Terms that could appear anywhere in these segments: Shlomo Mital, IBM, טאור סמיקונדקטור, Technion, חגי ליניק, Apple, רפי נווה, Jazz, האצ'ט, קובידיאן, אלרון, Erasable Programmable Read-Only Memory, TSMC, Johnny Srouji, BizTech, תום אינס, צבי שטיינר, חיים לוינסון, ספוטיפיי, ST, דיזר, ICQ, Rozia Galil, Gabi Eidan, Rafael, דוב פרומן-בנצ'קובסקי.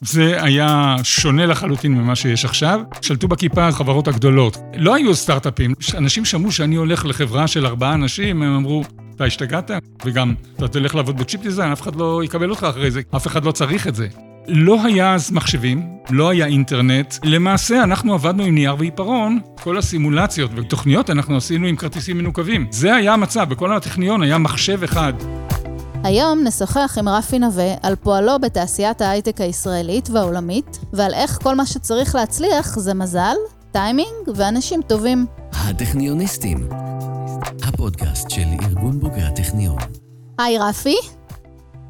זה היה שונה לחלוטין ממה שיש עכשיו. שלטו בכיפה החברות הגדולות. לא היו סטארט-אפים. אנשים שמעו שאני הולך לחברה של 4 אנשים, הם אמרו, אתה השתגעת? וגם, אתה תלך לעבוד בצ'יפ דיזיין, אף אחד לא יקבל אותך אחרי זה. אף אחד לא צריך את זה. לא היה אז מחשבים, לא היה אינטרנט. למעשה, אנחנו עבדנו עם נייר ועיפרון. כל הסימולציות ותוכניות אנחנו עשינו עם כרטיסים מנוקבים. זה היה המצב. בכל הטכניון היה מחשב אחד. היום נשוחח עם רפי נווה על פועלו בתעשיית ההייטק הישראלית והעולמית, ועל איך כל מה שצריך להצליח זה מזל, טיימינג ואנשים טובים. הטכניוניסטים, הפודקאסט של ארגון בוגרי הטכניון. היי רפי.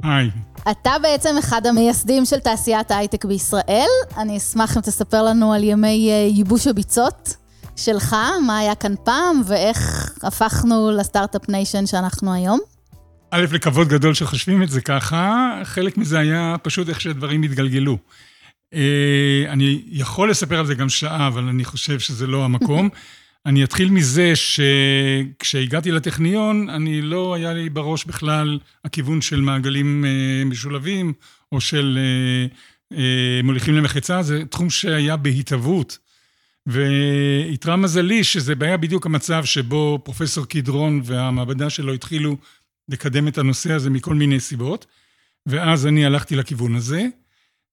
היי. אתה בעצם אחד המייסדים של תעשיית ההייטק בישראל. אני אשמח אם תספר לנו על ימי ייבוש הביצות שלך, מה היה כאן פעם ואיך הפכנו לסטארט-אפ ניישן שאנחנו היום. א', לכבוד גדול שחושבים את זה ככה, חלק מזה היה פשוט איך שהדברים התגלגלו. אני יכול לספר על זה גם שעה, אבל אני חושב שזה לא המקום. אני אתחיל מזה שכשהגעתי לטכניון, אני לא היה לי בראש בכלל הכיוון של מעגלים משולבים, או של מוליכים למחצה, זה תחום שהיה בהתהוות. ויתרע מזלי שזה היה בדיוק המצב שבו פרופסור קדרון והמעבדה שלו התחילו לקדם את הנושא הזה מכל מיני סיבות, ואז אני הלכתי לכיוון הזה,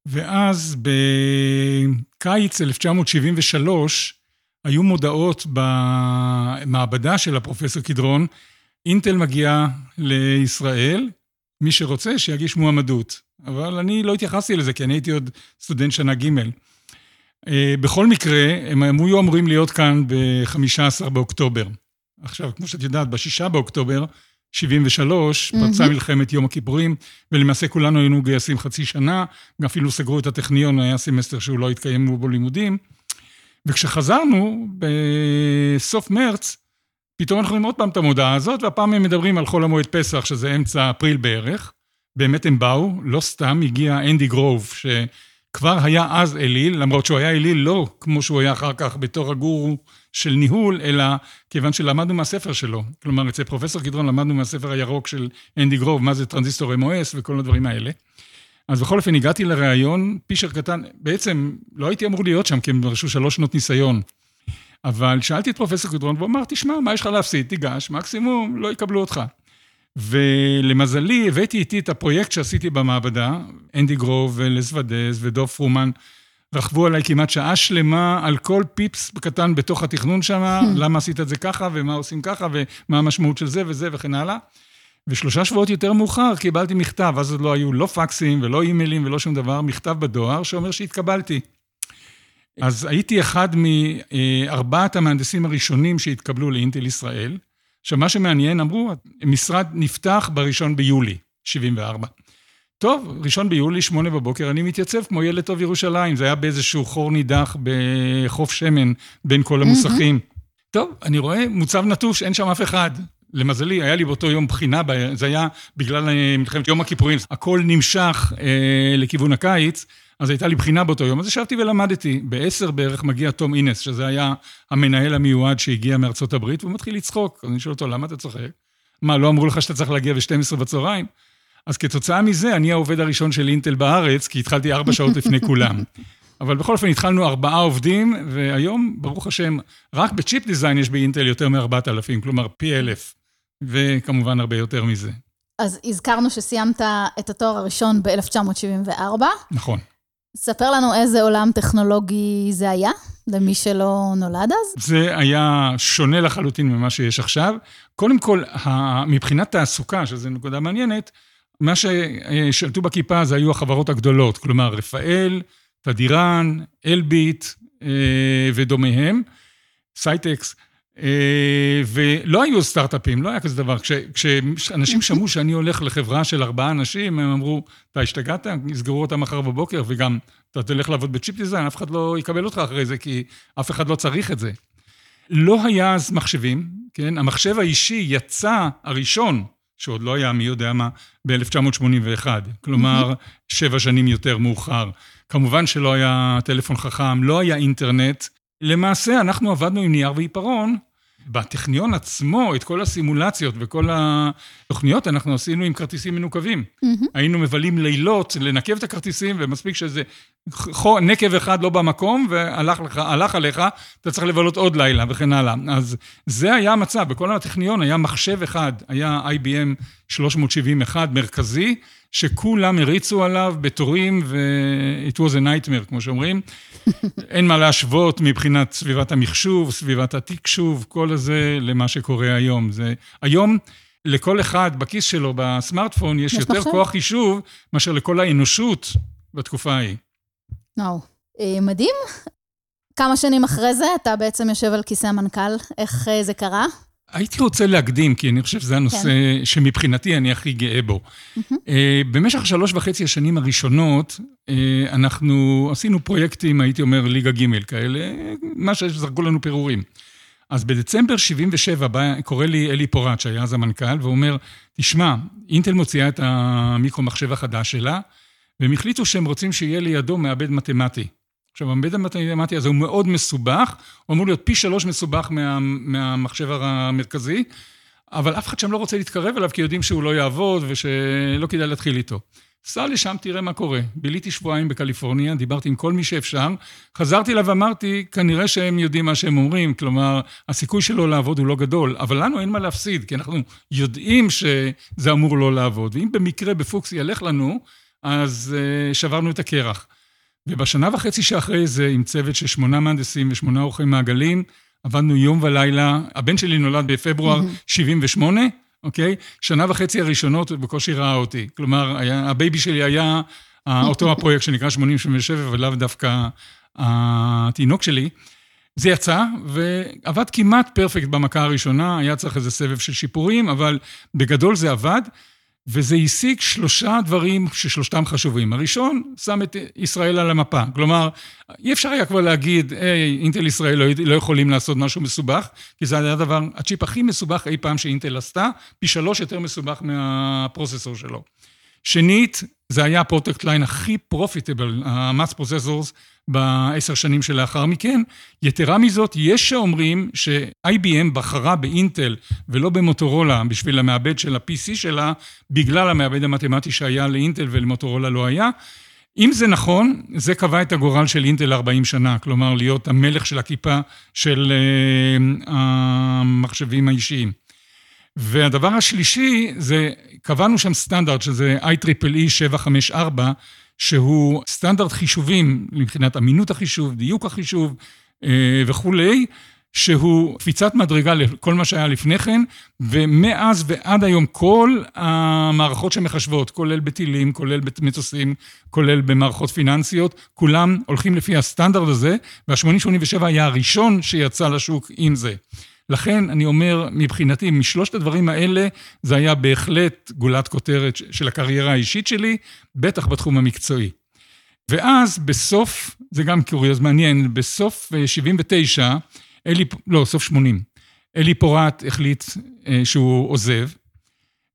ואז בקיץ 1973, היו מודעות במעבדה של הפרופסור קדרון, אינטל מגיעה לישראל, מי שרוצה שיגיש מועמדות, אבל אני לא התייחסתי לזה, כי אני הייתי עוד סטודנט שנה ג'. בכל מקרה, הם היו אמורים להיות כאן ב-15 באוקטובר. עכשיו, כמו שאת יודעת, ב-6 באוקטובר, 73, פרצה מלחמת יום הכיפורים, ולמעשה כולנו היינו גייסים חצי שנה, אפילו סגרו את הטכניון, היה סמסטר שהוא לא התקיים בו לימודים, וכשחזרנו בסוף מרץ, פתאום אנחנו רואים עוד פעם את המודעה הזאת, והפעם הם מדברים על חול המועד פסח, שזה אמצע אפריל בערך, באמת הם באו, לא סתם הגיע אנדי גרוב, שכבר היה אז אליל, למרות שהוא היה אליל לא כמו שהוא היה אחר כך בתור הגורו, של ניהול, אלא כיוון שלמדנו מהספר שלו. כלומר, אצל פרופסור קדרון למדנו מהספר הירוק של אנדי גרוב, מה זה טרנזיסטור MOS וכל הדברים האלה. אז בכל אופן, הגעתי לראיון, פישר קטן, בעצם לא הייתי אמור להיות שם, כי הם דרשו 3 שנות ניסיון. אבל שאלתי את פרופסור קדרון, והוא אמר, תשמע, מה יש לך להפסיד? תיגש, מקסימום לא יקבלו אותך. ולמזלי, הבאתי איתי את הפרויקט שעשיתי במעבדה, אנדי גרוב ולזוודז ודוב פרומן, רחבו עליי כמעט שעה שלמה על כל פיפס קטן בתוך התכנון שם, למה עשית את זה ככה, ומה עושים ככה, ומה המשמעות של זה וזה וכן הלאה. ו3 שבועות יותר מאוחר קיבלתי מכתב, אז עוד לא היו לא פקסים ולא אימיילים ולא שום דבר, מכתב בדואר שאומר שהתקבלתי. אז הייתי אחד מ4 המהנדסים הראשונים שהתקבלו לאינטל ישראל, שמה שמעניין אמרו, משרד נפתח ב1 ביולי, 74. טוב, 1 ביולי, 8 בבוקר, אני מתייצב כמו ילד טוב ירושלים, זה היה באיזשהו חור נידח בחוף שמן בין כל המוסכים. טוב, אני רואה מוצב נטוש, אין שם אף אחד. למזלי, היה לי באותו יום בחינה, זה היה בגלל מלחמת יום הכיפורים, הכל נמשך לכיוון הקיץ, אז הייתה לי בחינה באותו יום, אז ישבתי ולמדתי, ב10 בערך מגיע תום אינס, שזה היה המנהל המיועד שהגיע מארצות הברית, והוא מתחיל לצחוק, אז אני שואל אותו, למה אתה צוחק? מה, לא אמרו לך שאתה צריך להגיע ב12 בצהריים? אז כתוצאה מזה, אני העובד הראשון של אינטל בארץ, כי התחלתי 4 שעות לפני כולם. אבל בכל אופן, התחלנו 4 עובדים, והיום, ברוך השם, רק בצ'יפ דיזיין יש באינטל יותר מ4,000, כלומר פי 1,000, וכמובן הרבה יותר מזה. אז הזכרנו שסיימת את התואר הראשון ב-1974. נכון. ספר לנו איזה עולם טכנולוגי זה היה, למי שלא נולד אז? זה היה שונה לחלוטין ממה שיש עכשיו. קודם כל, מבחינת תעסוקה, שזו נקודה מעניינת, מה ששלטו בכיפה זה היו החברות הגדולות, כלומר רפאל, תדירן, אלביט ודומיהם, סייטקס, ולא היו סטארט-אפים, לא היה כזה דבר. כשאנשים שמעו שאני הולך לחברה של 4 אנשים, הם אמרו, אתה השתגעת, יסגרו אותם מחר בבוקר, וגם אתה תלך לעבוד בצ'יפ דיזיין, אף אחד לא יקבל אותך אחרי זה, כי אף אחד לא צריך את זה. לא היה אז מחשבים, כן? המחשב האישי יצא הראשון, שעוד לא היה מי יודע מה, ב-1981, כלומר, 7 שנים יותר מאוחר. כמובן שלא היה טלפון חכם, לא היה אינטרנט. למעשה, אנחנו עבדנו עם נייר ועיפרון, בטכניון עצמו, את כל הסימולציות וכל התוכניות, אנחנו עשינו עם כרטיסים מנוקבים. היינו מבלים לילות, לנקב את הכרטיסים, ומספיק שזה נקב אחד לא במקום, והלך עליך, אתה צריך לבלות עוד לילה, וכן הלאה. אז זה היה המצב, בכל הטכניון היה מחשב אחד, היה IBM 371 מרכזי, שכולם הריצו עליו בתורים, ו-it was a nightmare, כמו שאומרים. אין מה להשוות מבחינת סביבת המחשוב, סביבת התקשוב, כל הזה למה שקורה היום. היום, לכל אחד בכיס שלו, בסמארטפון, יש יותר כוח חישוב, מאשר לכל האנושות בתקופה ההיא. וואו, מדהים. כמה שנים אחרי זה, אתה בעצם יושב על כיסא המנכ"ל, איך זה קרה? הייתי רוצה להקדים, כי אני חושב שזה הנושא שמבחינתי אני הכי גאה בו. במשך 3.5 השנים הראשונות, אנחנו עשינו פרויקטים, הייתי אומר, ליגה ג' כאלה, מה שזרקו לנו פירורים. אז בדצמבר 77 קורא לי אלי פורט, שהיה אז המנכ"ל, ואומר, תשמע, אינטל מוציאה את המיקרו מחשב החדש שלה, והם החליטו שהם רוצים שיהיה לידו מעבד מתמטי. עכשיו, המעבד המתמטי הזה הוא מאוד מסובך, הוא אמור להיות פי 3 מסובך מהמחשב המרכזי, אבל אף אחד שם לא רוצה להתקרב אליו, כי יודעים שהוא לא יעבוד ושלא כדאי להתחיל איתו. סע לשם, תראה מה קורה. ביליתי שבועיים בקליפורניה, דיברתי עם כל מי שאפשר, חזרתי אליו ואמרתי, כנראה שהם יודעים מה שהם אומרים, כלומר, הסיכוי שלו לעבוד הוא לא גדול, אבל לנו אין מה להפסיד, כי אנחנו יודעים שזה אמור לא לעבוד, ואם במקרה בפוקס ילך לנו, אז שברנו את הקרח. ובשנה וחצי שאחרי זה, עם צוות של 8 מהנדסים ו8 עורכי מעגלים, עבדנו יום ולילה, הבן שלי נולד בפברואר 78, אוקיי? שנה וחצי הראשונות בקושי ראה אותי. כלומר, הבייבי שלי היה אותו הפרויקט שנקרא 87, ולאו דווקא התינוק שלי. זה יצא, ועבד כמעט פרפקט במכה הראשונה, היה צריך איזה סבב של שיפורים, אבל בגדול זה עבד, וזה השיג 3 דברים ששלושתם חשובים. הראשון, שם את ישראל על המפה. כלומר, אי אפשר היה כבר להגיד, אינטל ישראל לא יכולים לעשות משהו מסובך, כי זה היה דבר, הצ'יפ הכי מסובך אי פעם שאינטל עשתה, פי 3 יותר מסובך מהפרוססור שלו. שנית, זה היה הפרוטקט ליין הכי פרופיטבל, המס פרוססורס, ב10 שנים שלאחר מכן. יתרה מזאת, יש שאומרים ש-IBM בחרה באינטל ולא במוטורולה בשביל המעבד של ה-PC שלה, בגלל המעבד המתמטי שהיה לאינטל ולמוטורולה לא היה. אם זה נכון, זה קבע את הגורל של אינטל 40 שנה, כלומר להיות המלך של הכיפה של המחשבים האישיים. והדבר השלישי, זה, קבענו שם סטנדרט, שזה IEEE 754, שהוא סטנדרט חישובים, מבחינת אמינות החישוב, דיוק החישוב וכו', שהוא קפיצת מדרגה לכל מה שהיה לפני כן, ומאז ועד היום כל המערכות שמחשבות, כולל בטילים, כולל במטוסים, כולל במערכות פיננסיות, כולם הולכים לפי הסטנדרט הזה, וה-8087 היה הראשון שיצא לשוק עם זה. לכן אני אומר, מבחינתי, משלושת הדברים האלה, זה היה בהחלט גולת כותרת של הקריירה האישית שלי, בטח בתחום המקצועי. ואז בסוף, זה גם קוריוז מעניין, בסוף 79, סוף 80, אלי פורט החליט שהוא עוזב,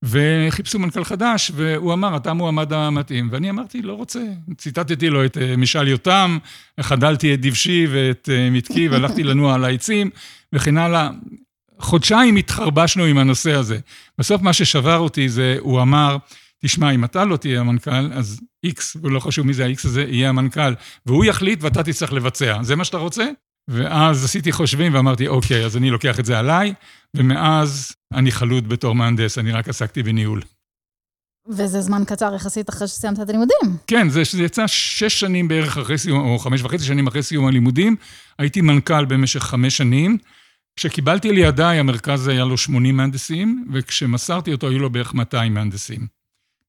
וחיפשו מנכ"ל חדש, והוא אמר, אתה מועמד המתאים, ואני אמרתי, לא רוצה, ציטטתי לו את משל יותם, חדלתי את דבשי ואת מתקי, והלכתי לנוע על העצים, וכן הלאה, חודשיים התחרבשנו עם הנושא הזה. בסוף מה ששבר אותי זה, הוא אמר, תשמע, אם אתה לא תהיה המנכ"ל, אז איקס, ולא חשוב מי זה האיקס הזה, יהיה המנכ"ל, והוא יחליט ואתה תצטרך לבצע, זה מה שאתה רוצה? ואז עשיתי חושבים ואמרתי, אוקיי, אז אני לוקח את זה עליי, ומאז אני חלוד בתור מהנדס, אני רק עסקתי בניהול. וזה זמן קצר יחסית אחרי שסיימת את הלימודים. כן, זה יצא 6 שנים בערך אחרי סיום, או 5.5 שנים אחרי סיום הלימודים, הייתי מנכ"ל במשך 5 שנים, כשקיבלתי לידיי, המרכז היה לו 80 מהנדסים, וכשמסרתי אותו, היו לו בערך 200 מהנדסים.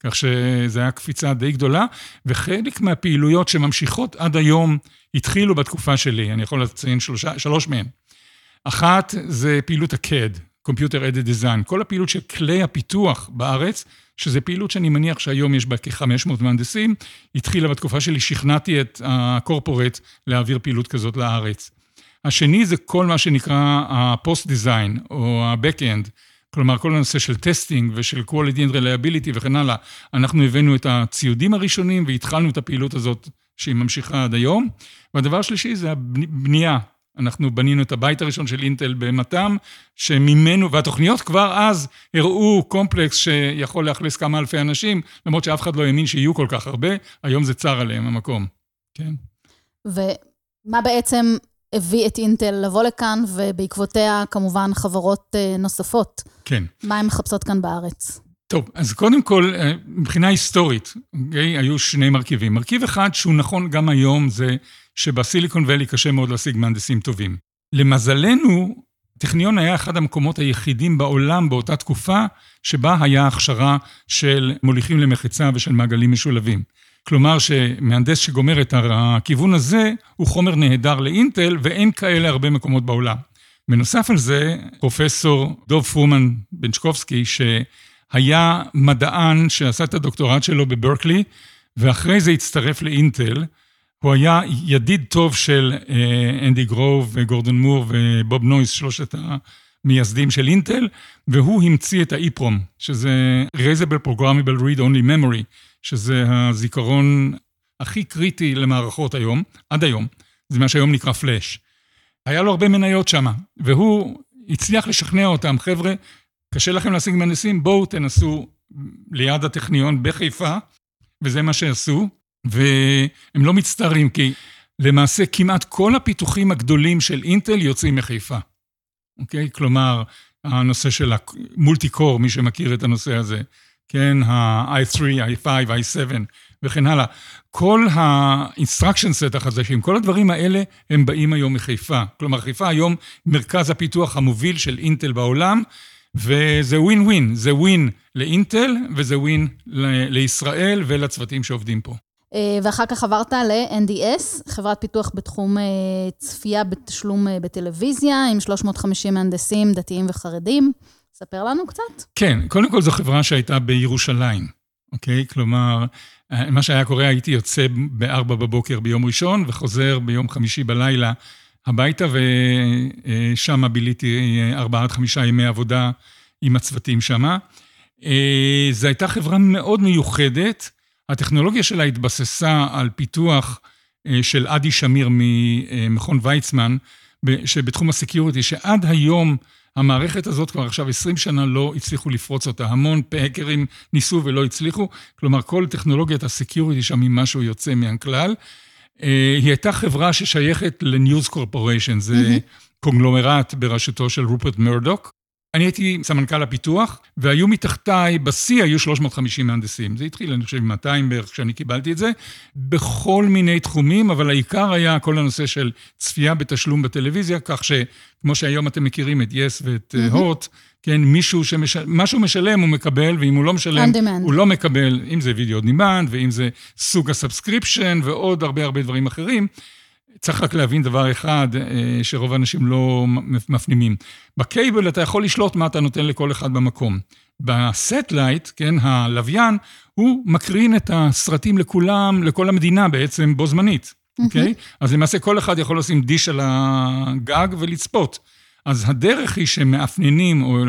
כך שזו הייתה קפיצה די גדולה, וחלק מהפעילויות שממשיכות עד היום התחילו בתקופה שלי, אני יכול לציין 3 מהן. אחת זה פעילות ה-CAD, Computer Aided Design, כל הפעילות של כלי הפיתוח בארץ, שזה פעילות שאני מניח שהיום יש בה כ-500 מהנדסים, התחילה בתקופה שלי, שכנעתי את הקורפורט להעביר פעילות כזאת לארץ. השני זה כל מה שנקרא ה-Post Design או ה-Backend, כלומר, כל הנושא של טסטינג ושל quality and reliability וכן הלאה, אנחנו הבאנו את הציודים הראשונים והתחלנו את הפעילות הזאת שהיא ממשיכה עד היום. והדבר השלישי זה הבנייה, אנחנו בנינו את הבית הראשון של אינטל במתם, שממנו, והתוכניות כבר אז הראו קומפלקס שיכול להכלס כמה אלפי אנשים, למרות שאף אחד לא האמין שיהיו כל כך הרבה, היום זה צר עליהם המקום. כן. ומה בעצם הביא את אינטל לבוא לכאן, ובעקבותיה כמובן חברות נוספות? כן. מה הן מחפשות כאן בארץ? טוב, אז קודם כל, מבחינה היסטורית, היו שני מרכיבים. מרכיב אחד שהוא נכון גם היום זה שבסיליקון ואלי קשה מאוד להשיג מהנדסים טובים. למזלנו, טכניון היה אחד המקומות היחידים בעולם באותה תקופה, שבה היה הכשרה של מוליכים למחצה ושל מעגלים משולבים. כלומר שמהנדס שגומר את הכיוון הזה, הוא חומר נהדר לאינטל, ואין כאלה הרבה מקומות בעולם. בנוסף על זה, פרופסור דוב פרומן-בנצ'קובסקי, שהיה מדען שעשה את הדוקטורט שלו בברקלי, ואחרי זה הצטרף לאינטל, הוא היה ידיד טוב של אנדי גרוב וגורדון מור ובוב נויס, שלושת המייסדים של אינטל, והוא המציא את האיפרום, שזה Erasable Programmable Read-Only Memory, שזה הזיכרון הכי קריטי למערכות היום, עד היום, זה מה שהיום נקרא פלאש. היה לו הרבה מניות שם, והוא הצליח לשכנע אותם, חבר'ה, קשה לכם להשיג מנסים, בואו תנסו ליד הטכניון בחיפה, וזה מה שעשו, והם לא מצטערים, כי למעשה כמעט כל הפיתוחים הגדולים של אינטל יוצאים מחיפה. אוקיי? כלומר, הנושא של המולטיקור, מי שמכיר את הנושא הזה, כן, ה-i3, i5, i7 וכן הלאה. כל ה-instruction set החדשים, כל הדברים האלה, הם באים היום מחיפה. כלומר, חיפה היום מרכז הפיתוח המוביל של אינטל בעולם, וזה ווין-ווין, זה ווין לאינטל, וזה ווין לישראל ולצוותים שעובדים פה. ואחר כך עברת ל-NDS, חברת פיתוח בתחום צפייה בתשלום בטלוויזיה, עם 350 מהנדסים דתיים וחרדים. ספר לנו קצת. כן, קודם כל זו חברה שהייתה בירושלים, אוקיי? כלומר, מה שהיה קורה, הייתי יוצא ב-4 בבוקר ביום ראשון, וחוזר ביום חמישי בלילה הביתה, ושם ביליתי 4-5 ימי עבודה עם הצוותים שם. זו הייתה חברה מאוד מיוחדת, הטכנולוגיה שלה התבססה על פיתוח של עדי שמיר ממכון ויצמן, שבתחום הסקיוריטי, שעד היום המערכת הזאת כבר עכשיו 20 שנה לא הצליחו לפרוץ אותה, המון פאקרים ניסו ולא הצליחו, כלומר כל טכנולוגיית הסקיוריטי שם עם משהו יוצא מהכלל, היא הייתה חברה ששייכת לניוז קורפוריישן, זה קונגלומרט בראשותו של רופרט מרדוק, אני הייתי סמנכ"ל הפיתוח, והיו מתחתיי, בשיא היו 350 מהנדסים. זה התחיל, אני חושב, 200 בערך כשאני קיבלתי את זה, בכל מיני תחומים, אבל העיקר היה כל הנושא של צפייה בתשלום בטלוויזיה, כך שכמו שהיום אתם מכירים את יס ואת הוט, כן, מישהו שמשהו משלם הוא מקבל, ואם הוא לא משלם, הוא לא מקבל, אם זה וידאו דימנד, ואם זה סוג הסאבסקריפשן, ועוד הרבה דברים אחרים. צריך רק להבין דבר אחד, שרוב האנשים לא מפנימים. בקייבל אתה יכול לשלוט מה אתה נותן לכל אחד במקום. בסטלייט, כן, הלוויין, הוא מקרין את הסרטים לכולם, לכל המדינה בעצם, בו זמנית, אוקיי? אז למעשה כל אחד יכול לשים דיש על הגג ולצפות. אז הדרך היא שמאפננים או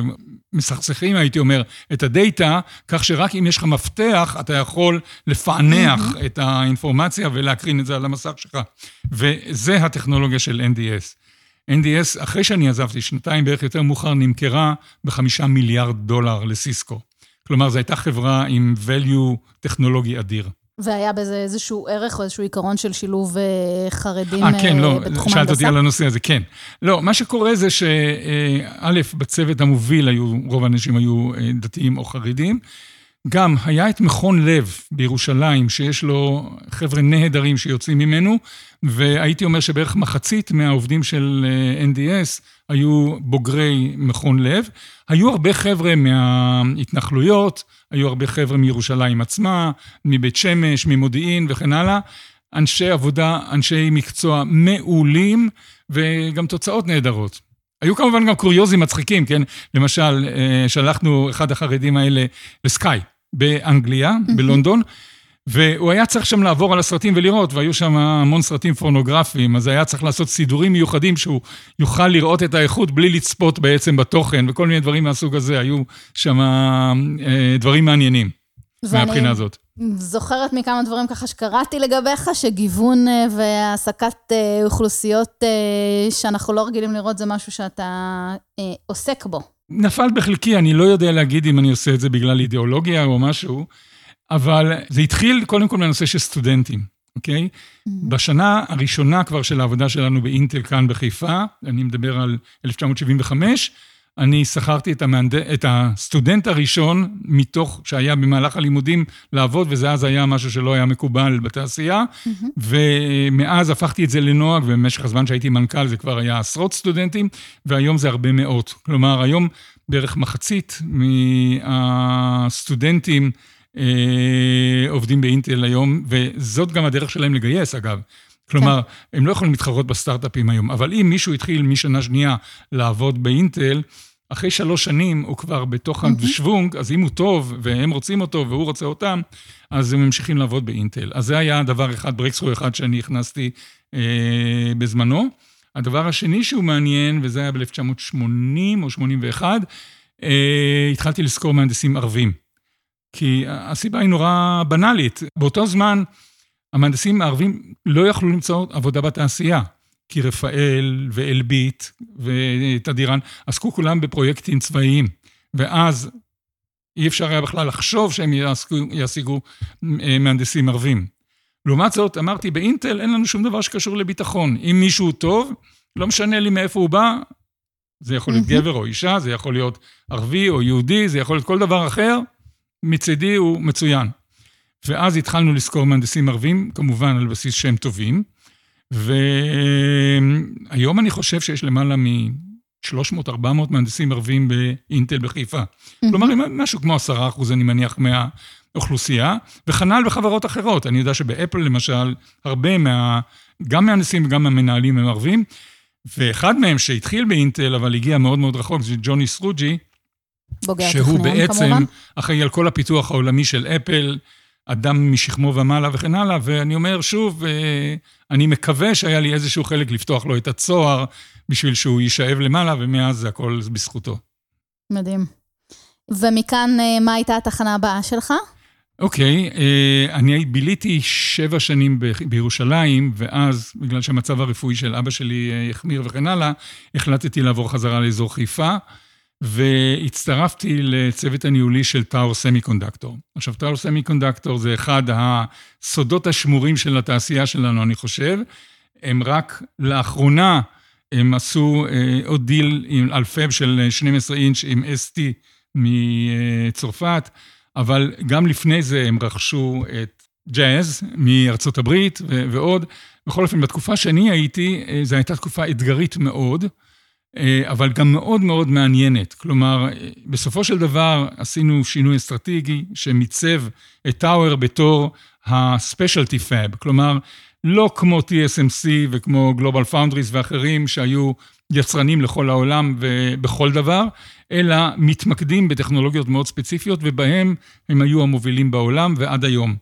מסכסכים, הייתי אומר, את הדאטה, כך שרק אם יש לך מפתח, אתה יכול לפענח את האינפורמציה ולהקרין את זה על המסך שלך. וזה הטכנולוגיה של NDS. NDS, אחרי שאני עזבתי, 2 בערך יותר מאוחר, נמכרה ב$5 מיליארד לסיסקו. כלומר, זו הייתה חברה עם value טכנולוגי אדיר. והיה בזה איזשהו ערך או איזשהו עיקרון של שילוב חרדים בתחום ההנדסה? כן, לא, שאלת אותי על הנושא הזה, כן. לא, מה שקורה זה שא', בצוות המוביל היו, רוב האנשים היו דתיים או חרדים, גם היה את מכון לב בירושלים, שיש לו חבר'ה נהדרים שיוצאים ממנו, והייתי אומר שבערך מחצית מהעובדים של NDS היו בוגרי מכון לב, היו הרבה חבר'ה מההתנחלויות, היו הרבה חבר'ה מירושלים עצמה, מבית שמש, ממודיעין וכן הלאה, אנשי עבודה, אנשי מקצוע מעולים וגם תוצאות נהדרות. היו כמובן גם קוריוזים מצחיקים, כן? למשל, שלחנו אחד החרדים האלה לסקאי, באנגליה, בלונדון, והוא היה צריך שם לעבור על הסרטים ולראות, והיו שם המון סרטים פורנוגרפיים, אז היה צריך לעשות סידורים מיוחדים, שהוא יוכל לראות את האיכות בלי לצפות בעצם בתוכן, וכל מיני דברים מהסוג הזה, היו שם דברים מעניינים מהבחינה הזאת. זוכרת מכמה דברים ככה שקראתי לגביך, שגיוון והעסקת אוכלוסיות שאנחנו לא רגילים לראות, זה משהו שאתה עוסק בו. נפל בחלקי, אני לא יודע להגיד אם אני עושה את זה בגלל אידיאולוגיה או משהו, אבל זה התחיל קודם כל מהנושא של סטודנטים, אוקיי? בשנה הראשונה כבר של העבודה שלנו באינטל כאן בחיפה, אני מדבר על 1975, אני שכרתי את הסטודנט הראשון מתוך שהיה במהלך הלימודים לעבוד, וזה אז היה משהו שלא היה מקובל בתעשייה, ומאז הפכתי את זה לנוהג, ובמשך הזמן שהייתי מנכ"ל זה כבר היה עשרות סטודנטים, והיום זה הרבה מאות. כלומר, היום בערך מחצית מהסטודנטים עובדים באינטל היום, וזאת גם הדרך שלהם לגייס אגב. כלומר, הם לא יכולים להתחרות בסטארט-אפים היום, אבל אם מישהו התחיל משנה שנייה לעבוד באינטל, אחרי 3 שנים הוא כבר בתוך השוונג, אז אם הוא טוב, והם רוצים אותו, והוא רוצה אותם, אז הם ממשיכים לעבוד באינטל. אז זה היה דבר אחד, ברקסרו אחד שאני הכנסתי בזמנו. הדבר השני שהוא מעניין, וזה היה ב-1980 או 81, התחלתי לזכור מהנדסים ערבים. כי הסיבה היא נורא בנאלית. באותו זמן, המהנדסים הערבים לא יכלו למצוא עבודה בתעשייה, כי רפאל ואלביט ותדירן עסקו כולם בפרויקטים צבאיים, ואז אי אפשר היה בכלל לחשוב שהם ישיגו מהנדסים ערבים. לעומת זאת, אמרתי, באינטל אין לנו שום דבר שקשור לביטחון. אם מישהו טוב, לא משנה לי מאיפה הוא בא, זה יכול להיות גבר או אישה, זה יכול להיות ערבי או יהודי, זה יכול להיות כל דבר אחר, מצדי הוא מצוין. ואז התחלנו לזכור מהנדסים ערבים, כמובן על בסיס שהם טובים, והיום אני חושב שיש למעלה מ-300-400 מהנדסים ערבים באינטל בחיפה. כלומר, משהו כמו 10%, אני מניח, מהאוכלוסייה, וכנ"ל בחברות אחרות. אני יודע שבאפל, למשל, הרבה גם מהנדסים וגם מהמנהלים הם ערבים, ואחד מהם שהתחיל באינטל, אבל הגיע מאוד מאוד רחוק, זה ג'וני סרוג'י, שהוא בעצם אחראי על כל הפיתוח העולמי של אפל, אדם משכמו ומעלה וכן הלאה, ואני אומר שוב, אני מקווה שהיה לי איזשהו חלק לפתוח לו את הצוהר, בשביל שהוא יישאב למעלה, ומאז זה הכל בזכותו. מדהים. ומכאן, מה הייתה התחנה הבאה שלך? אוקיי, אני ביליתי 7 שנים בירושלים, ואז, בגלל שהמצב הרפואי של אבא שלי יחמיר וכן הלאה, החלטתי לעבור חזרה לאזור חיפה, והצטרפתי לצוות הניהולי של טאור סמיקונדקטור. עכשיו, טאור סמיקונדקטור זה אחד הסודות השמורים של התעשייה שלנו, אני חושב. הם רק לאחרונה, הם עשו עוד דיל עם אלפב של 12 אינץ' עם ST מצרפת, אבל גם לפני זה הם רכשו את ג'אז מארצות הברית ועוד. בכל אופן, בתקופה שאני הייתי, זו הייתה תקופה אתגרית מאוד, אבל גם מאוד מאוד מעניינת. כלומר, בסופו של דבר עשינו שינוי אסטרטגי שמיצב את טאואר בתור הספשלטי פאב, כלומר, לא כמו TSMC וכמו GlobalFoundries ואחרים שהיו יצרנים לכל העולם ובכל דבר, אלא מתמקדים בטכנולוגיות מאוד ספציפיות ובהם הם היו המובילים בעולם ועד היום.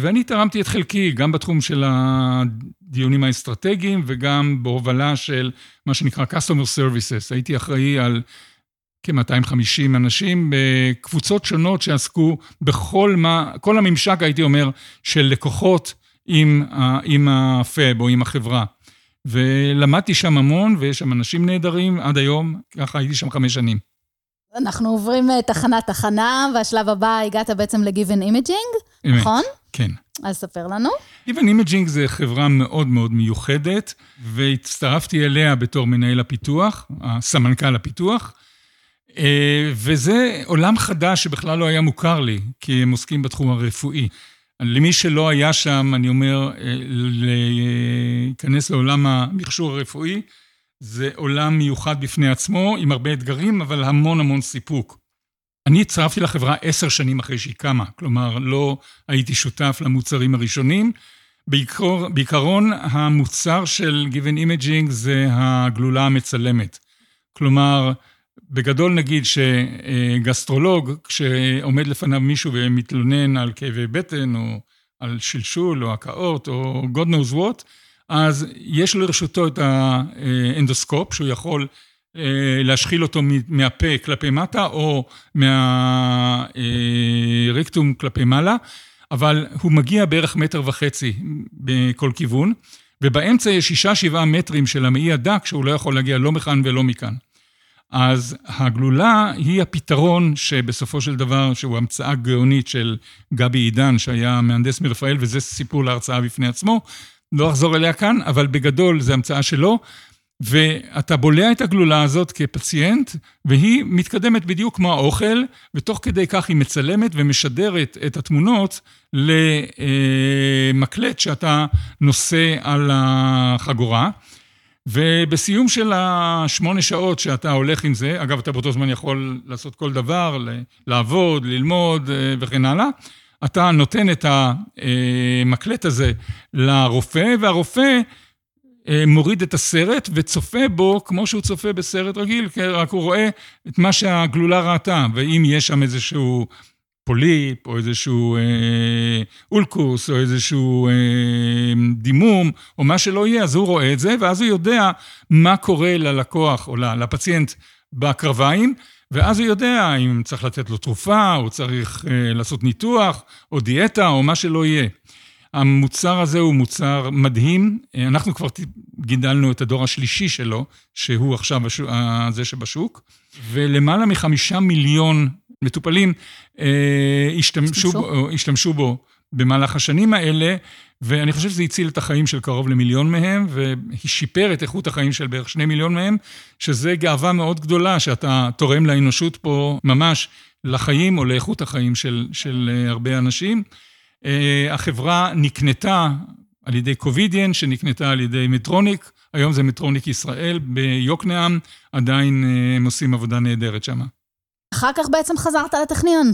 ואני תרמתי את חלקי גם בתחום של הדיונים האסטרטגיים וגם בהובלה של מה שנקרא Customer Services. הייתי אחראי על כ-250 אנשים בקבוצות שונות שעסקו בכל כל הממשק, הייתי אומר, של לקוחות עם הפאב או עם החברה. ולמדתי שם המון ויש שם אנשים נהדרים עד היום, ככה הייתי שם 5 שנים. אנחנו עוברים תחנה, והשלב הבא הגעת בעצם ל-Given Imaging, נכון? כן. אז ספר לנו. Given Imaging זה חברה מאוד מאוד מיוחדת, והצטרפתי אליה בתור מנהל הפיתוח, סמנכ"ל הפיתוח, וזה עולם חדש שבכלל לא היה מוכר לי, כי הם עוסקים בתחום הרפואי. למי שלא היה שם, אני אומר, להיכנס לעולם המכשור הרפואי, זה עולם מיוחד בפני עצמו, עם הרבה אתגרים, אבל המון המון סיפוק. אני הצטרפתי לחברה 10 שנים אחרי שהיא קמה, כלומר, לא הייתי שותף למוצרים הראשונים. בעיקרון, המוצר של Given Imaging זה הגלולה המצלמת. כלומר, בגדול נגיד שגסטרולוג, כשעומד לפניו מישהו ומתלונן על כאבי בטן, או על שלשול, או הקאות, או God knows what, אז יש לרשותו את האנדוסקופ, שהוא יכול להשחיל אותו מהפה כלפי מטה, או מהרקטום כלפי מעלה, אבל הוא מגיע בערך 1.5 מטר בכל כיוון, ובאמצע יש 6-7 מטרים של המעי הדק, שהוא לא יכול להגיע לא מכאן ולא מכאן. אז הגלולה היא הפתרון שבסופו של דבר, שהוא המצאה גאונית של גבי עידן, שהיה מהנדס מרפאל, וזה סיפור להרצאה בפני עצמו, לא אחזור אליה כאן, אבל בגדול זה המצאה שלו, ואתה בולע את הגלולה הזאת כפציינט, והיא מתקדמת בדיוק כמו האוכל, ותוך כדי כך היא מצלמת ומשדרת את התמונות למקלט שאתה נושא על החגורה, ובסיום של 8 שעות שאתה הולך עם זה, אגב, אתה באותו זמן יכול לעשות כל דבר, לעבוד, ללמוד וכן הלאה, אתה נותן את המקלט הזה לרופא, והרופא מוריד את הסרט וצופה בו כמו שהוא צופה בסרט רגיל, כי רק הוא רואה את מה שהגלולה ראתה, ואם יש שם איזשהו פוליפ, או איזשהו אולקוס, או איזשהו דימום, או מה שלא יהיה, אז הוא רואה את זה, ואז הוא יודע מה קורה ללקוח, או לפציינט בקרביים, ואז הוא יודע אם צריך לתת לו תרופה, או צריך לעשות ניתוח, או דיאטה, או מה שלא יהיה. המוצר הזה הוא מוצר מדהים, אנחנו כבר גידלנו את הדור השלישי שלו, שהוא עכשיו זה שבשוק, ולמעלה מ5 מיליון מטופלים השתמשו בו במהלך השנים האלה, ואני חושב שזה הציל את החיים של קרוב ל1 מיליון מהם, ושיפר את איכות החיים של בערך 2 מיליון מהם, שזה גאווה מאוד גדולה, שאתה תורם לאנושות פה ממש לחיים או לאיכות החיים של הרבה אנשים. החברה נקנתה על ידי קובידיאן, שנקנתה על ידי מדטרוניק, היום זה מדטרוניק ישראל ביוקנעם, עדיין הם עושים עבודה נהדרת שמה. אחר כך בעצם חזרת לטכניון.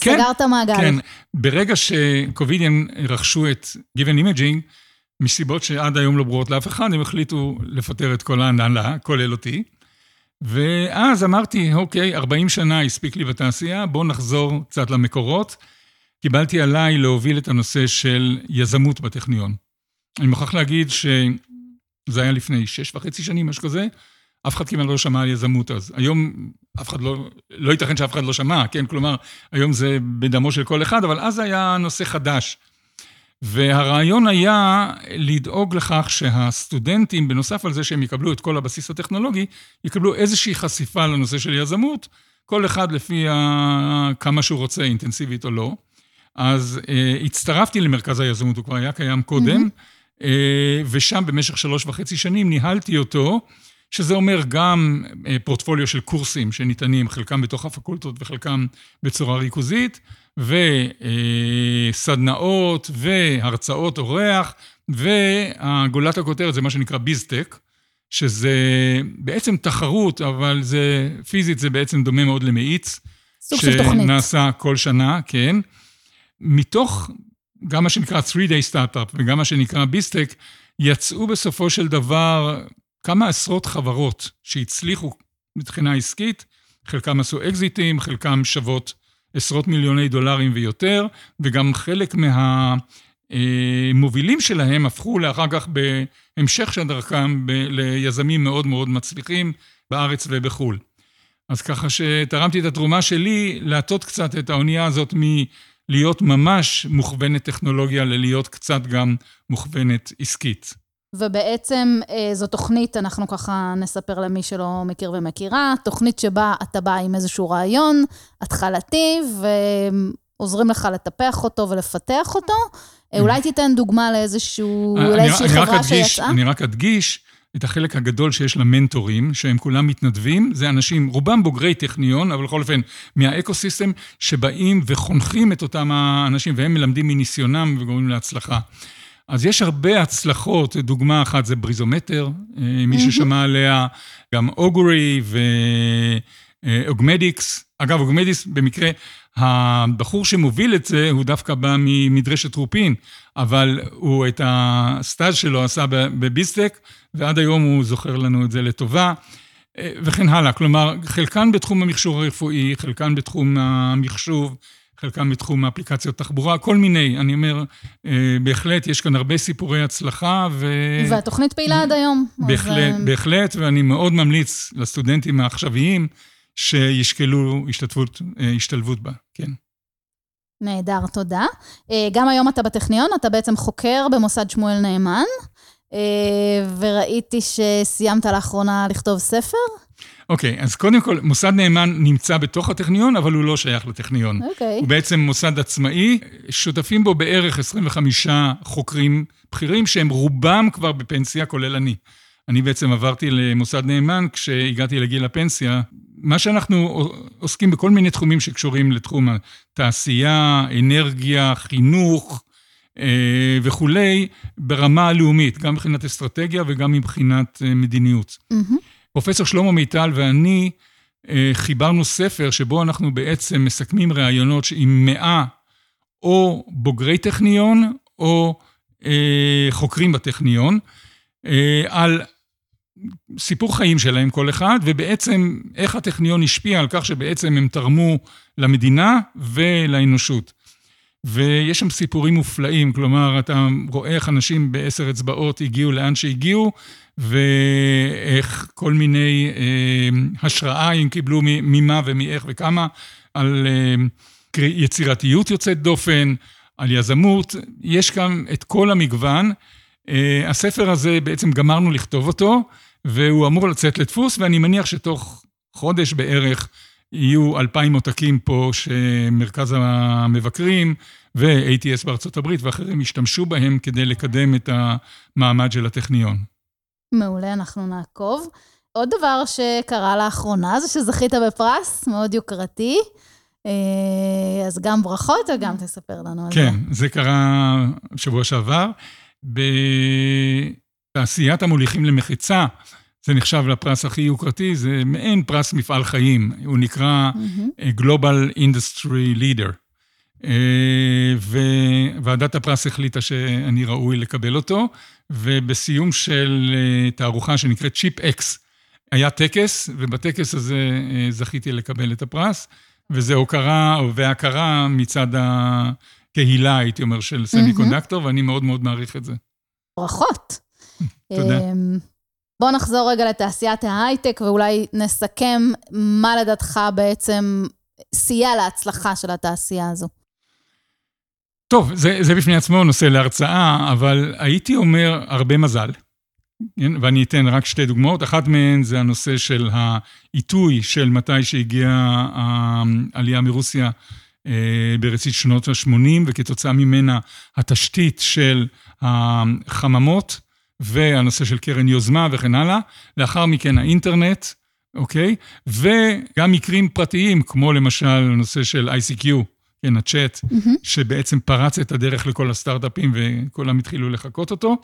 כן, סגרת מעגל. כן, ברגע שקובידיאן רכשו את Given Imaging, מסיבות שעד היום לא ברורות לאף אחד, הם החליטו לפטר את כל ההנהלה, כולל אותי, ואז אמרתי, אוקיי, 40 שנה הספיק לי בתעשייה, בואו נחזור קצת למקורות, קיבלתי עליי להוביל את הנושא של יזמות בטכניון. אני מוכרח להגיד שזה היה לפני 6.5 שנים, משהו כזה, אף אחד כמעט לא שמע על יזמות אז. היום אף אחד לא ייתכן שאף אחד לא שמע, כן? כלומר, היום זה בדמו של כל אחד, אבל אז היה נושא חדש. והרעיון היה לדאוג לכך שהסטודנטים, בנוסף על זה שהם יקבלו את כל הבסיס הטכנולוגי, יקבלו איזושהי חשיפה לנושא של יזמות, כל אחד לפי כמה שהוא רוצה, אינטנסיבית או לא. אז הצטרפתי למרכז היזמות, הוא כבר היה קיים קודם, ושם במשך 3.5 שנים ניהלתי אותו, שזה אומר גם פורטפוליו של קורסים שניתנים, חלקם בתוך הפקולטות וחלקם בצורה ריכוזית, וסדנאות והרצאות אורח, והגולת הכותרת זה מה שנקרא BizTech, שזה בעצם תחרות, אבל זה פיזית, זה בעצם דומה מאוד למאיץ, שנעשה כל שנה, כן, מתוך גם מה שנקרא Three Day Startup וגם מה שנקרא BizTech, יצאו בסופו של דבר כמה עשרות חברות שהצליחו מבחינה עסקית, חלקם עשו אקזיטים, חלקם שוות עשרות מיליוני דולרים ויותר, וגם חלק מהמובילים שלהם הפכו לאחר כך בהמשך של דרכם ליזמים מאוד מאוד מצליחים בארץ ובחול. אז ככה שתרמתי את התרומה שלי להטות קצת את האונייה הזאת להיות ממש מוכוונת טכנולוגיה, ללהיות קצת גם מוכוונת עסקית. ובעצם זו תוכנית, אנחנו ככה נספר למי שלא מכיר ומכירה, תוכנית שבה אתה בא עם איזשהו רעיון, התחלתי, ועוזרים לך לטפח אותו ולפתח אותו. אולי תיתן דוגמה לאיזושהי חברה שיצאה? אני רק אדגיש את החלק הגדול שיש למנטורים, שהם כולם מתנדבים, זה אנשים, רובם בוגרי טכניון, אבל בכל אופן, מהאקוסיסטם, שבאים וחונכים את אותם האנשים, והם מלמדים מניסיונם וגורמים להצלחה. אז יש הרבה הצלחות, דוגמה אחת זה בריזומטר, מי ששמע עליה, גם אוגורי ואוגמדיקס, אגב, אוגמדיקס במקרה, הבחור שמוביל את זה, הוא דווקא בא ממדרשת רופין, אבל הוא את הסטאז' שלו עשה בביזטק, ועד היום הוא זוכר לנו את זה לטובה, וכן הלאה. כלומר, חלקן בתחום המחשוב הרפואי, חלקן בתחום המחשוב, חלקם מתחום האפליקציות תחבורה, כל מיני, אני אומר, בהחלט, יש כאן הרבה סיפורי הצלחה, והתוכנית פעילה עד היום. בהחלט, ואני מאוד ממליץ לסטודנטים העכשוויים, שישקלו השתלבות בה, כן. נהדר, תודה. גם היום אתה בטכניון, אתה בעצם חוקר במוסד שמואל נאמן, וראיתי שסיימת לאחרונה לכתוב ספר. אוקיי, אז קודם כל, מוסד נאמן נמצא בתוך הטכניון, אבל הוא לא שייך לטכניון. הוא בעצם מוסד עצמאי, שותפים בו בערך 25 חוקרים בכירים, שהם רובם כבר בפנסיה, כולל אני. אני בעצם עברתי למוסד נאמן כשהגעתי לגיל הפנסיה. מה שאנחנו עוסקים בכל מיני תחומים שקשורים לתחום התעשייה, אנרגיה, חינוך וכו', ברמה הלאומית, גם מבחינת אסטרטגיה וגם מבחינת מדיניות. פרופסור שלמה מיטל ואני חיברנו ספר שבו אנחנו בעצם מסכמים רעיונות עם 100 או בוגרי טכניון או חוקרים בטכניון, על סיפור חיים שלהם כל אחד, ובעצם איך הטכניון השפיע על כך שבעצם הם תרמו למדינה ולאנושות. ויש שם סיפורים מופלאים, כלומר, אתה רואה איך אנשים בעשר אצבעות הגיעו לאן שהגיעו, ואיך כל מיני השראה הם קיבלו ממה ומאיך וכמה, על יצירתיות יוצאת דופן, על יזמות, יש כאן את כל המגוון, הספר הזה בעצם גמרנו לכתוב אותו, והוא אמור לצאת לדפוס, ואני מניח שתוך חודש בערך יהיו 2,000 עותקים פה, שמרכז המבקרים ו-ATS בארצות הברית ואחרים השתמשו בהם כדי לקדם את המעמד של הטכניון. מעולה, אנחנו נעקוב. עוד דבר שקרה לאחרונה זה שזכית בפרס, מאוד יוקרתי, אז גם ברכות וגם תספר לנו על זה. כן, זה קרה שבוע שעבר. בתעשיית המוליכים למחיצה, זה נחשב לפרס הכי יוקרתי, זה מעין פרס מפעל חיים, הוא נקרא Global Industry Leader, וועדת הפרס החליטה שאני ראוי לקבל אותו, ובסיום של תערוכה שנקראת ChipX, היה טקס, ובטקס הזה זכיתי לקבל את הפרס, וזה הוקרה, וההכרה מצד קהילה, הייתי אומר, של סמיקונדקטור, ואני מאוד מאוד מעריך את זה. ברכות. תודה. בוא נחזור רגע לתעשיית ההייטק, ואולי נסכם מה לדעתך בעצם סייע להצלחה של התעשייה הזו. טוב, זה בפני עצמו נושא להרצאה, אבל הייתי אומר הרבה מזל, ואני אתן רק שתי דוגמאות, אחת מהן זה הנושא של העיתוי, של מתי שהגיעה העלייה מרוסיה, ברצית שנות ה-80, וכתוצאה ממנה התשתית של החממות, והנושא של קרן יוזמה וכן הלאה, לאחר מכן האינטרנט, אוקיי? וגם מקרים פרטיים, כמו למשל הנושא של ICQ, כן, הצ'אט, שבעצם פרץ את הדרך לכל הסטארט-אפים, וכולם התחילו לחכות אותו.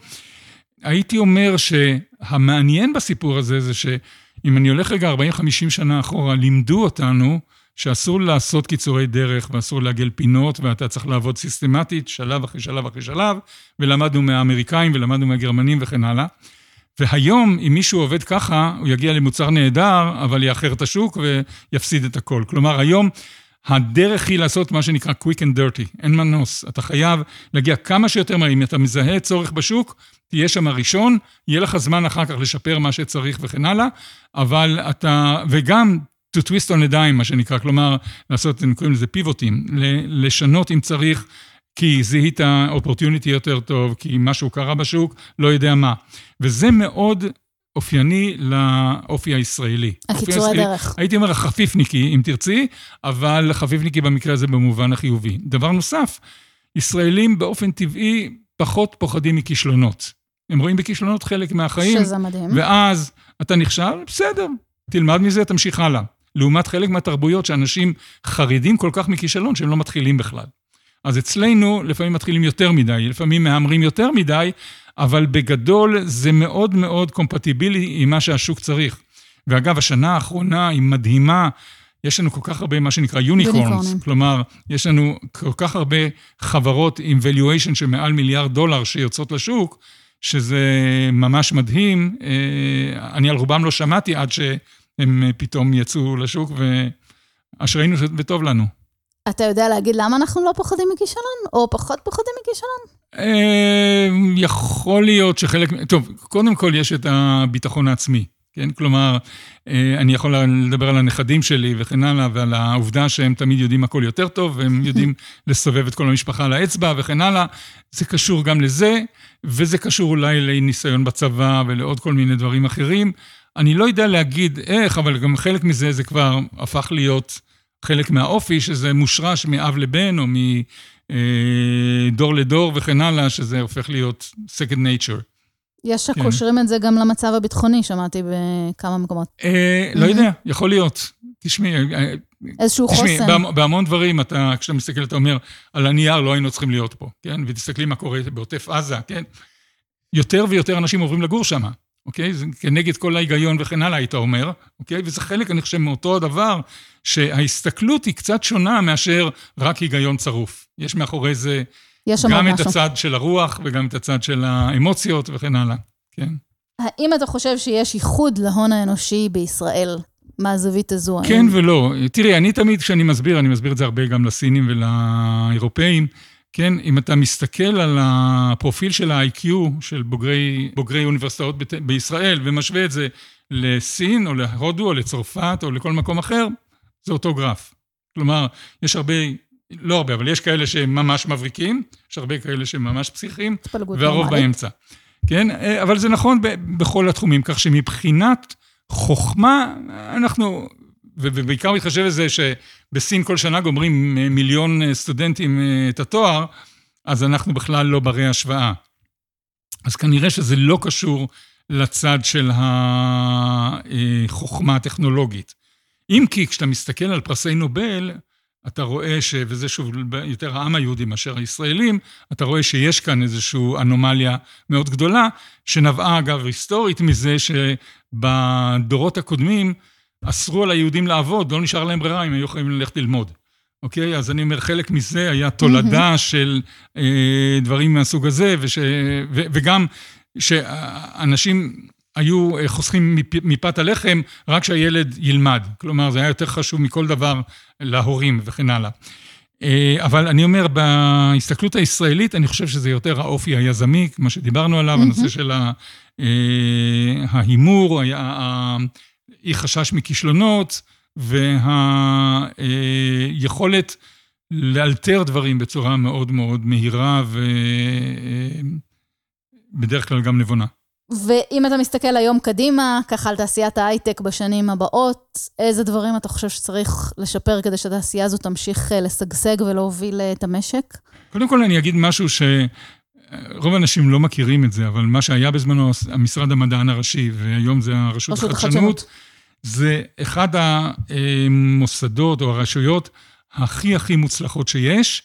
הייתי אומר שהמעניין בסיפור הזה, זה שאם אני הולך רגע 40-50 שנה אחורה, לימדו אותנו, שאסור לעשות קיצורי דרך, ואסור לעגל פינות, ואתה צריך לעבוד סיסטמטית, שלב אחרי שלב אחרי שלב, ולמדנו מהאמריקאים, ולמדנו מהגרמנים וכן הלאה. והיום, אם מישהו עובד ככה, הוא יגיע למוצר נהדר, אבל יאחר את השוק ויפסיד את הכל. כלומר, היום הדרך היא לעשות מה שנקרא quick and dirty, אין מנוס. אתה חייב להגיע כמה שיותר מהר, אם אתה מזהה צורך בשוק, תהיה שם הראשון, יהיה לך זמן אחר כך לשפר מה שצריך וכן הלאה, אבל אתה, וגם to twist on the dime, מה שנקרא, כלומר, לעשות, אני קוראים לזה פיבוטים, לשנות אם צריך, כי זיהית opportunity יותר טוב, כי משהו קרה בשוק, לא יודע מה. וזה מאוד אופייני לאופי הישראלי. הקיצור הדרך. הייתי אומר, חפיפניקי, אם תרצי, אבל חפיפניקי במקרה הזה במובן החיובי. דבר נוסף, ישראלים באופן טבעי פחות פוחדים מכישלונות. הם רואים בכישלונות חלק מהחיים. שזה מדהים. ואז אתה נכשל, בסדר, תלמד מזה, תמשיך הלאה. לעומת חלק מהתרבויות שאנשים חרדים כל כך מכישלון שהם לא מתחילים בכלל. אז אצלנו לפעמים מתחילים יותר מדי, לפעמים מהמרים יותר מדי, אבל בגדול זה מאוד מאוד קומפטיבילי עם מה שהשוק צריך. ואגב, השנה האחרונה היא מדהימה, יש לנו כל כך הרבה מה שנקרא יוניקורנס, כלומר, יש לנו כל כך הרבה חברות עם valuation שמעל $1 מיליארד שיוצאות לשוק, שזה ממש מדהים, אני על רובם לא שמעתי עד שהם פתאום יצאו לשוק, ואשרינו וטוב לנו. אתה יודע להגיד למה אנחנו לא פוחדים מכישלון, או פחות פוחדים מכישלון? יכול להיות שחלק... טוב, קודם כל יש את הביטחון העצמי, כן? כלומר, אני יכול לדבר על הנכדים שלי וכן הלאה, ועל העובדה שהם תמיד יודעים הכל יותר טוב, והם יודעים לסובב את כל המשפחה על האצבע וכן הלאה. זה קשור גם לזה, וזה קשור אולי לניסיון בצבא ולעוד כל מיני דברים אחרים. אני לא יודע להגיד איך, אבל גם חלק מזה זה כבר הפך להיות חלק מהאופי, שזה מושרש מאב לבן או מדור לדור וכן הלאה, שזה הופך להיות second nature. יש שקושרים את זה גם למצב הביטחוני, שמעתי בכמה מקומות. לא יודע, יכול להיות. תשמעי, איזשהו חוסן. בהמון דברים, כשאתה מסתכל, אתה אומר, על הנייר לא היינו צריכים להיות פה, כן? ותסתכלי מה קורה בעוטף עזה, כן? יותר ויותר אנשים עוברים לגור שם, אוקיי? זה כנגד כל ההיגיון וכן הלאה, היית אומר, אוקיי? וזה חלק, אני חושב, מאותו הדבר, שההסתכלות היא קצת שונה מאשר רק היגיון צרוף. יש מאחורי זה... גם את הצד של הרוח, וגם את הצד של האמוציות, וכן הלאה, כן. האם אתה חושב שיש ייחוד להון האנושי בישראל, מהזווית הזו? כן ולא. תראי, אני תמיד, כשאני מסביר, אני מסביר את זה הרבה גם לסינים ולאירופאים, כן, אם אתה מסתכל על הפרופיל של ה-IQ, של בוגרי אוניברסיטאות בישראל, ומשווה את זה לסין, או להודו, או לצרפת, או לכל מקום אחר, זה אותו גרף. כלומר, יש הרבה... לא הרבה, אבל יש כאלה שהם ממש מבריקים, יש הרבה כאלה שהם ממש פסיכים, והרוב באמצע. כן? אבל זה נכון בכל התחומים, כך שמבחינת חוכמה, אנחנו, ובעיקר מתחשב לזה שבסין כל שנה גומרים 1,000,000 סטודנטים את התואר, אז אנחנו בכלל לא ברי השוואה. אז כנראה שזה לא קשור לצד של החוכמה הטכנולוגית. אם כי כשאתה מסתכל על פרסי נובל, אתה רואה וזה שוב יותר העם היהודי מאשר הישראלים, אתה רואה שיש כאן איזושהי אנומליה מאוד גדולה, שנבעה אגב היסטורית מזה שבדורות הקודמים אסרו על היהודים לעבוד, לא נשאר להם ברירה אם היו יכולים ללכת ללמוד. אוקיי? אז אני אומר, חלק מזה היה תולדה של דברים מהסוג הזה, וגם שאנשים... היו חוסכים מפת הלחם, רק שהילד ילמד. כלומר, זה היה יותר חשוב מכל דבר להורים וכן הלאה. אבל אני אומר, בהסתכלות הישראלית, אני חושב שזה יותר האופי היזמי, מה שדיברנו עליו, הנושא של ההימור, אי חשש מכישלונות, והיכולת לאלתר דברים בצורה מאוד מאוד מהירה, ובדרך כלל גם נבונה. ואם אתה מסתכל היום קדימה, ככה על תעשיית ההייטק בשנים הבאות, איזה דברים אתה חושב שצריך לשפר כדי שהתעשייה הזו תמשיך לסגסג ולהוביל את המשק? קודם כל אני אגיד משהו שרוב האנשים לא מכירים את זה, אבל מה שהיה בזמנו המשרד המדען הראשי, והיום זה הרשות החדשנות, זה אחד המוסדות או הרשויות הכי הכי מוצלחות שיש,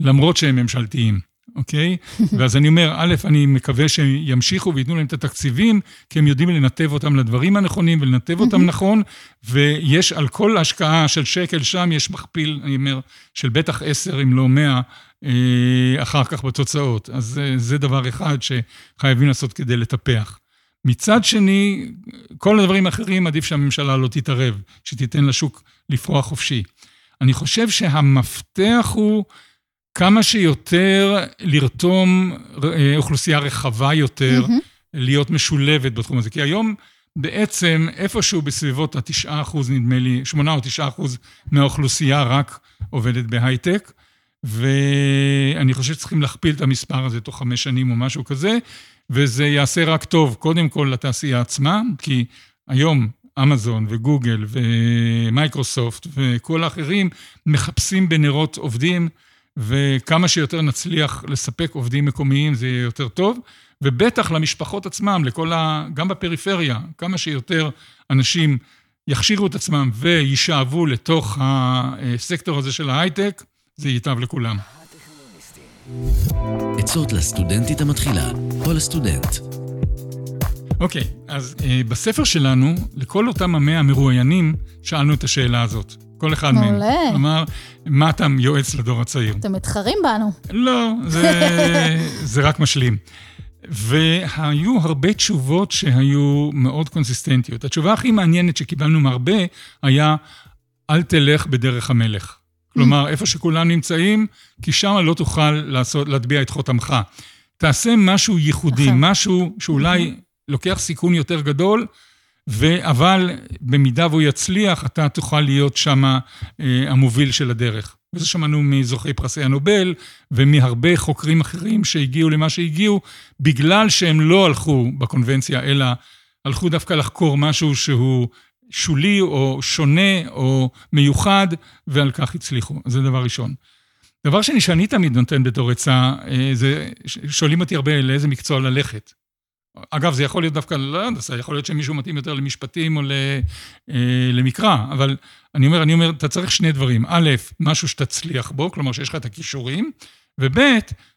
למרות שהם ממשלתיים. אוקיי? ואז אני אומר, א', אני מקווה שימשיכו ויתנו להם את התקציבים, כי הם יודעים לנתב אותם לדברים הנכונים, ולנתב אותם נכון, ויש על כל השקעה של שקל שם, יש מכפיל, אני אומר, של בטח 10, אם לא 100, אחר כך בתוצאות. אז זה דבר אחד שחייבים לעשות כדי לטפח. מצד שני, כל הדברים האחרים, עדיף שהממשלה לא תתערב, שתיתן לשוק לפרוח חופשי. אני חושב שהמפתח הוא... כמה שיותר לרתום אוכלוסייה רחבה יותר, להיות משולבת בתחום הזה. כי היום בעצם איפשהו בסביבות ה-9%, נדמה לי, 8 או 9% מהאוכלוסייה רק עובדת בהייטק, ואני חושב שצריכים להכפיל את המספר הזה תוך 5 שנים או משהו כזה, וזה יעשה רק טוב, קודם כל לתעשייה עצמה, כי היום אמזון וגוגל ומייקרוסופט וכל האחרים מחפשים בנרות עובדים, וכמה שיותר נצליח לספק עובדים מקומיים, זה יהיה יותר טוב, ובטח למשפחות עצמם, גם בפריפריה, כמה שיותר אנשים יכשירו את עצמם וישאבו לתוך הסקטור הזה של ההייטק, זה ייטב לכולם. עצות לסטודנטית המתחילה, או לסטודנט. אוקיי, אז בספר שלנו, לכל אותם 100 המרואיינים, שאלנו את השאלה הזאת. כל אחד מהם. מעולה. כלומר, מה אתה יועץ לדור הצעיר? אתם מתחרים בנו. לא, זה רק משלים. והיו הרבה תשובות שהיו מאוד קונסיסטנטיות. התשובה הכי מעניינת שקיבלנו מהרבה היה, אל תלך בדרך המלך. כלומר, איפה שכולם נמצאים, כי שם לא תוכל להטביע את חותמך. תעשה משהו ייחודי, משהו שאולי לוקח סיכון יותר גדול, אבל במידה והוא יצליח, אתה תוכל להיות שם המוביל של הדרך. וזה שמענו מזוכי פרסי הנובל, ומהרבה חוקרים אחרים שהגיעו למה שהגיעו, בגלל שהם לא הלכו בקונבנציה, אלא הלכו דווקא לחקור משהו שהוא שולי, או שונה, או מיוחד, ועל כך הצליחו. זה דבר ראשון. דבר שני שאני תמיד נותן בתור עצה, שואלים אותי הרבה לאיזה מקצוע ללכת. אגב, זה יכול להיות דווקא להנדסה, יכול להיות שמישהו מתאים יותר למשפטים או למקרא, אבל אני אומר, אתה צריך שני דברים. א', משהו שתצליח בו, כלומר שיש לך את הכישורים, וב',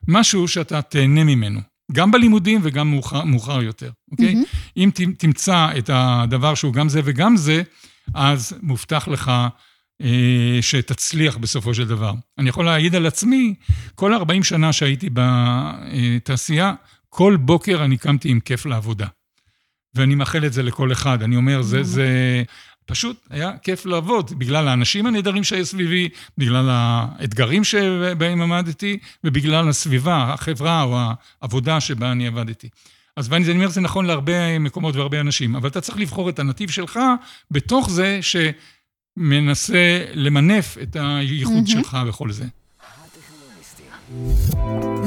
משהו שאתה תהנה ממנו, גם בלימודים וגם מאוחר יותר, אוקיי? אם תמצא את הדבר שהוא גם זה וגם זה, אז מובטח לך שתצליח בסופו של דבר. אני יכול להעיד על עצמי, כל 40 שנה שהייתי בתעשייה, כל בוקר אני קמתי עם כיף לעבודה. ואני מאחל את זה לכל אחד. אני אומר, זה פשוט היה כיף לעבוד, בגלל האנשים הנהדרים שהיו סביבי, בגלל האתגרים שבהם עמדתי, ובגלל הסביבה, החברה או העבודה שבה אני עבדתי. אז ואני אומר, זה נכון להרבה מקומות והרבה אנשים, אבל אתה צריך לבחור את הנתיב שלך, בתוך זה שמנסה למנף את הייחוד שלך וכל זה.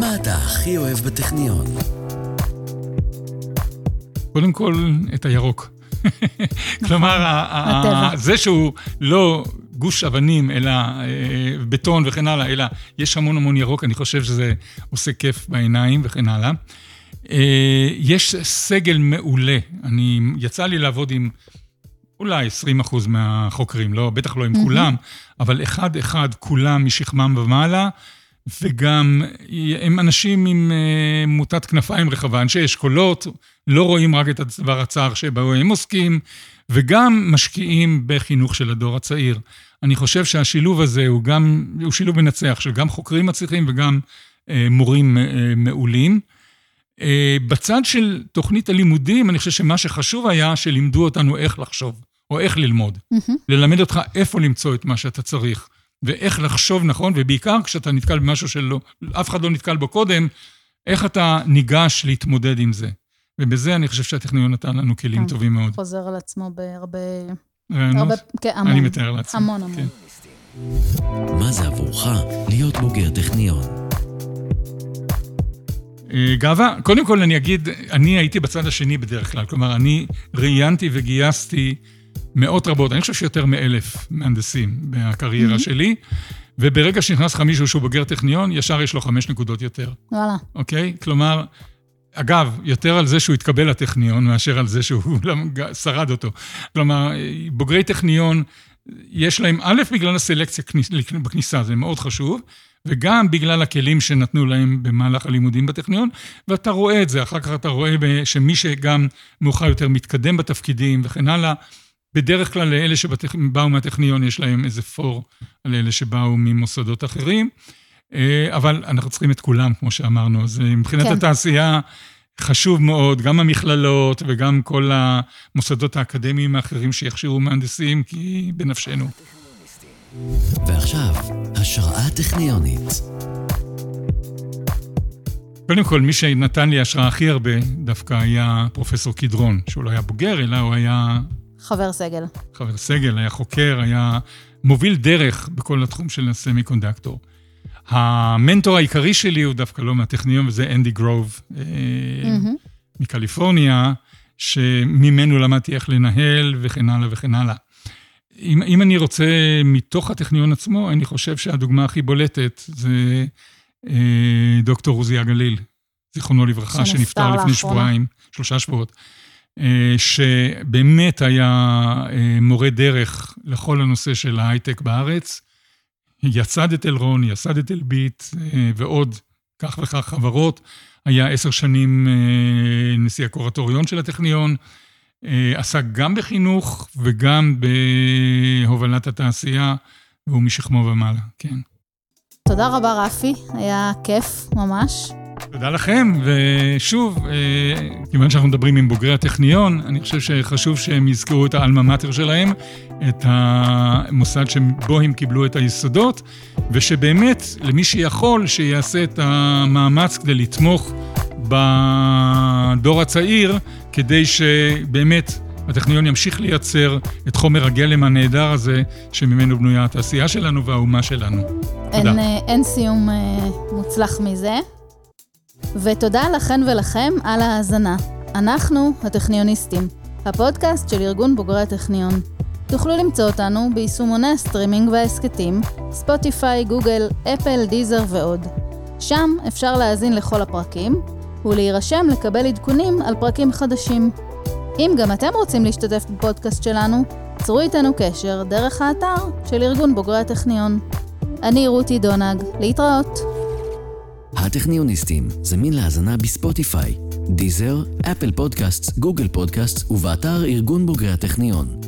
מה אתה הכי אוהב בטכניון? קודם כל, את הירוק. כלומר, זה שהוא לא גוש אבנים, אלא בטון וכן הלאה, אלא יש המון המון ירוק, אני חושב שזה עושה כיף בעיניים וכן הלאה. יש סגל מעולה, יצא לי לעבוד עם אולי 20% מהחוקרים, בטח לא עם כולם, אבל אחד כולם משכמם ומעלה, וגם הם אנשים עם מוטת כנפיים רחבה, אנשי אשכולות, לא רואים רק את הדבר הצער שבו הם עוסקים, וגם משקיעים בחינוך של הדור הצעיר. אני חושב שהשילוב הזה הוא שילוב מנצח, שגם חוקרים מצליחים וגם מורים מעולים. בצד של תוכנית הלימודים, אני חושב שמה שחשוב היה שלימדו אותנו איך לחשוב, או איך ללמוד. ללמד אותך איפה למצוא את מה שאתה צריך. ואיך לחשוב נכון, ובעיקר כשאתה נתקל במשהו שאף אחד לא נתקל בו קודם, איך אתה ניגש להתמודד עם זה. ובזה אני חושב שהטכניון נתן לנו כלים טובים מאוד. חוזר על עצמו בהרבה... אני מתאר לעצמו. המון המון. מה זה עבורך להיות בוגר טכניון? גאווה, קודם כל אני אגיד, אני הייתי בצד השני בדרך כלל, כלומר אני ראיינתי וגייסתי מאות רבות, אני חושב שיותר מ1,000 מהנדסים בקריירה שלי, וברגע שנכנס לך מישהו שהוא בוגר טכניון, ישר יש לו 5 נקודות יותר. וואלה. אוקיי? כלומר, אגב, יותר על זה שהוא התקבל לטכניון, מאשר על זה שהוא שרד אותו. כלומר, בוגרי טכניון, יש להם א' בגלל הסלקציה בכניסה, זה מאוד חשוב, וגם בגלל הכלים שנתנו להם במהלך הלימודים בטכניון, ואתה רואה את זה, אחר כך אתה רואה שמי שגם מאוחר יותר מתקדם בתפקידים וכן הלאה, בדרך כלל לאלה שבאו מהטכניון יש להם איזה פור על אלה שבאו ממוסדות אחרים, אבל אנחנו צריכים את כולם, כמו שאמרנו, אז מבחינת התעשייה חשוב מאוד, גם המכללות וגם כל המוסדות האקדמיים האחרים שיכשירו מהנדסים, כי בנפשנו. ועכשיו, השראה טכניונית. קודם כל, מי שנתן לי השראה הכי הרבה דווקא היה פרופסור קדרון, שהוא לא היה בוגר, אלא הוא היה... חבר סגל. חבר סגל, היה חוקר, היה מוביל דרך בכל התחום של הסמיקונדקטור. המנטור העיקרי שלי הוא דווקא לא מהטכניון, וזה אנדי גרוב מקליפורניה, שממנו למדתי איך לנהל וכן הלאה וכן הלאה. אם אני רוצה מתוך הטכניון עצמו, אני חושב שהדוגמה הכי בולטת זה דוקטור רוזיה גליל, זיכרונו לברכה, שנפטר לפני 3 שבועות. שבאמת היה מורה דרך לכל הנושא של ההייטק בארץ, יסד את אלרון, יסד את אלביט ועוד כך וכך חברות, היה 10 שנים נשיא הקורטוריון של הטכניון, עסק גם בחינוך וגם בהובלת התעשייה, והוא משכמו ומעלה, כן. תודה רבה רפי, היה כיף ממש. תודה לכם, ושוב, כיוון שאנחנו מדברים עם בוגרי הטכניון, אני חושב שחשוב שהם יזכרו את האלמה מאטר שלהם, את המוסד שבו הם קיבלו את היסודות, ושבאמת, למי שיכול, שיעשה את המאמץ כדי לתמוך בדור הצעיר, כדי שבאמת הטכניון ימשיך לייצר את חומר הגלם הנהדר הזה, שממנו בנויה התעשייה שלנו והאומה שלנו. אין סיום מוצלח מזה. ותודה לכן ולכם על ההאזנה. אנחנו הטכניוניסטים, הפודקאסט של ארגון בוגרי הטכניון. תוכלו למצוא אותנו ביישומוני הסטרימינג והעסקתים, ספוטיפיי, גוגל, אפל, דיזר ועוד. שם אפשר להאזין לכל הפרקים, ולהירשם לקבל עדכונים על פרקים חדשים. אם גם אתם רוצים להשתתף בפודקאסט שלנו, צרו איתנו קשר דרך האתר של ארגון בוגרי הטכניון. אני רותי דונג, להתראות. הטכניוניסטים זמין להאזנה בספוטיפיי, דיזר, אפל פודקאסט, גוגל פודקאסט ובאתר ארגון בוגרי הטכניון.